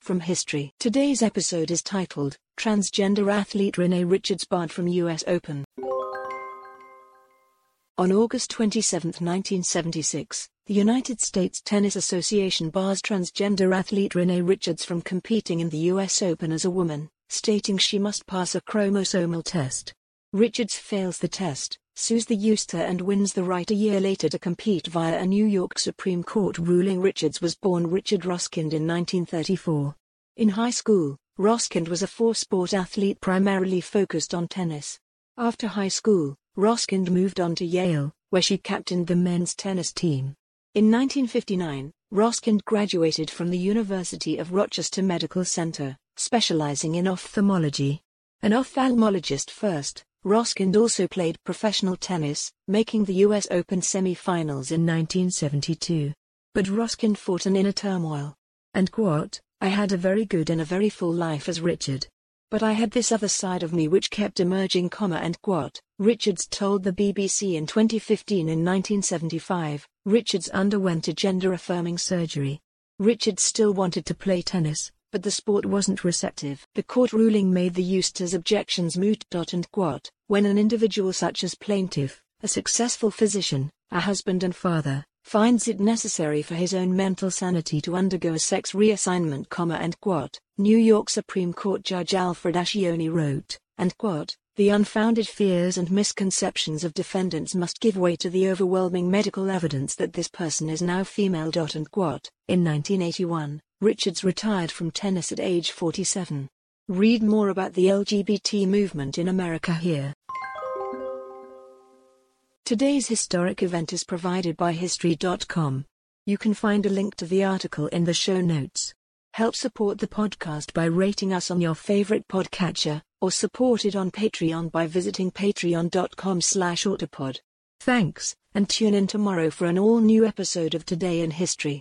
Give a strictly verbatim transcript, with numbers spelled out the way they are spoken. from history. Today's episode is titled, Transgender Athlete Renee Richards Barred from U S Open. On August twenty-seventh, nineteen seventy-six, the United States Tennis Association bars transgender athlete Renee Richards from competing in the U S Open as a woman, stating she must pass a chromosomal test. Richards fails the test, sues the U S T A and wins the right a year later to compete via a New York Supreme Court ruling. Richards was born Richard Roskind in nineteen thirty-four. In high school, Roskind was a four-sport athlete primarily focused on tennis. After high school, Roskind moved on to Yale, where she captained the men's tennis team. In nineteen fifty-nine, Roskind graduated from the University of Rochester Medical Center, specializing in ophthalmology. An ophthalmologist first, Roskind also played professional tennis, making the U S Open semi-finals in nineteen seventy-two. But Roskind fought an inner turmoil. And quote, "I had a very good and a very full life as Richard. But I had this other side of me which kept emerging, comma, and quote," Richards told the B B C in twenty fifteen. In nineteen seventy-five, Richards underwent a gender-affirming surgery. Richards still wanted to play tennis, but the sport wasn't receptive. The court ruling made the U S T A's objections moot. And quote, "When an individual such as plaintiff, a successful physician, a husband and father, finds it necessary for his own mental sanity to undergo a sex reassignment, comma, and quote," New York Supreme Court Judge Alfred Ascioni wrote, and quote, "the unfounded fears and misconceptions of defendants must give way to the overwhelming medical evidence that this person is now female." And quote, in nineteen eighty-one, Richards retired from tennis at age forty-seven. Read more about the L G B T movement in America here. Today's historic event is provided by History dot com. You can find a link to the article in the show notes. Help support the podcast by rating us on your favorite podcatcher, or support it on Patreon by visiting patreon dot com slash autopod. Thanks, and tune in tomorrow for an all-new episode of Today in History.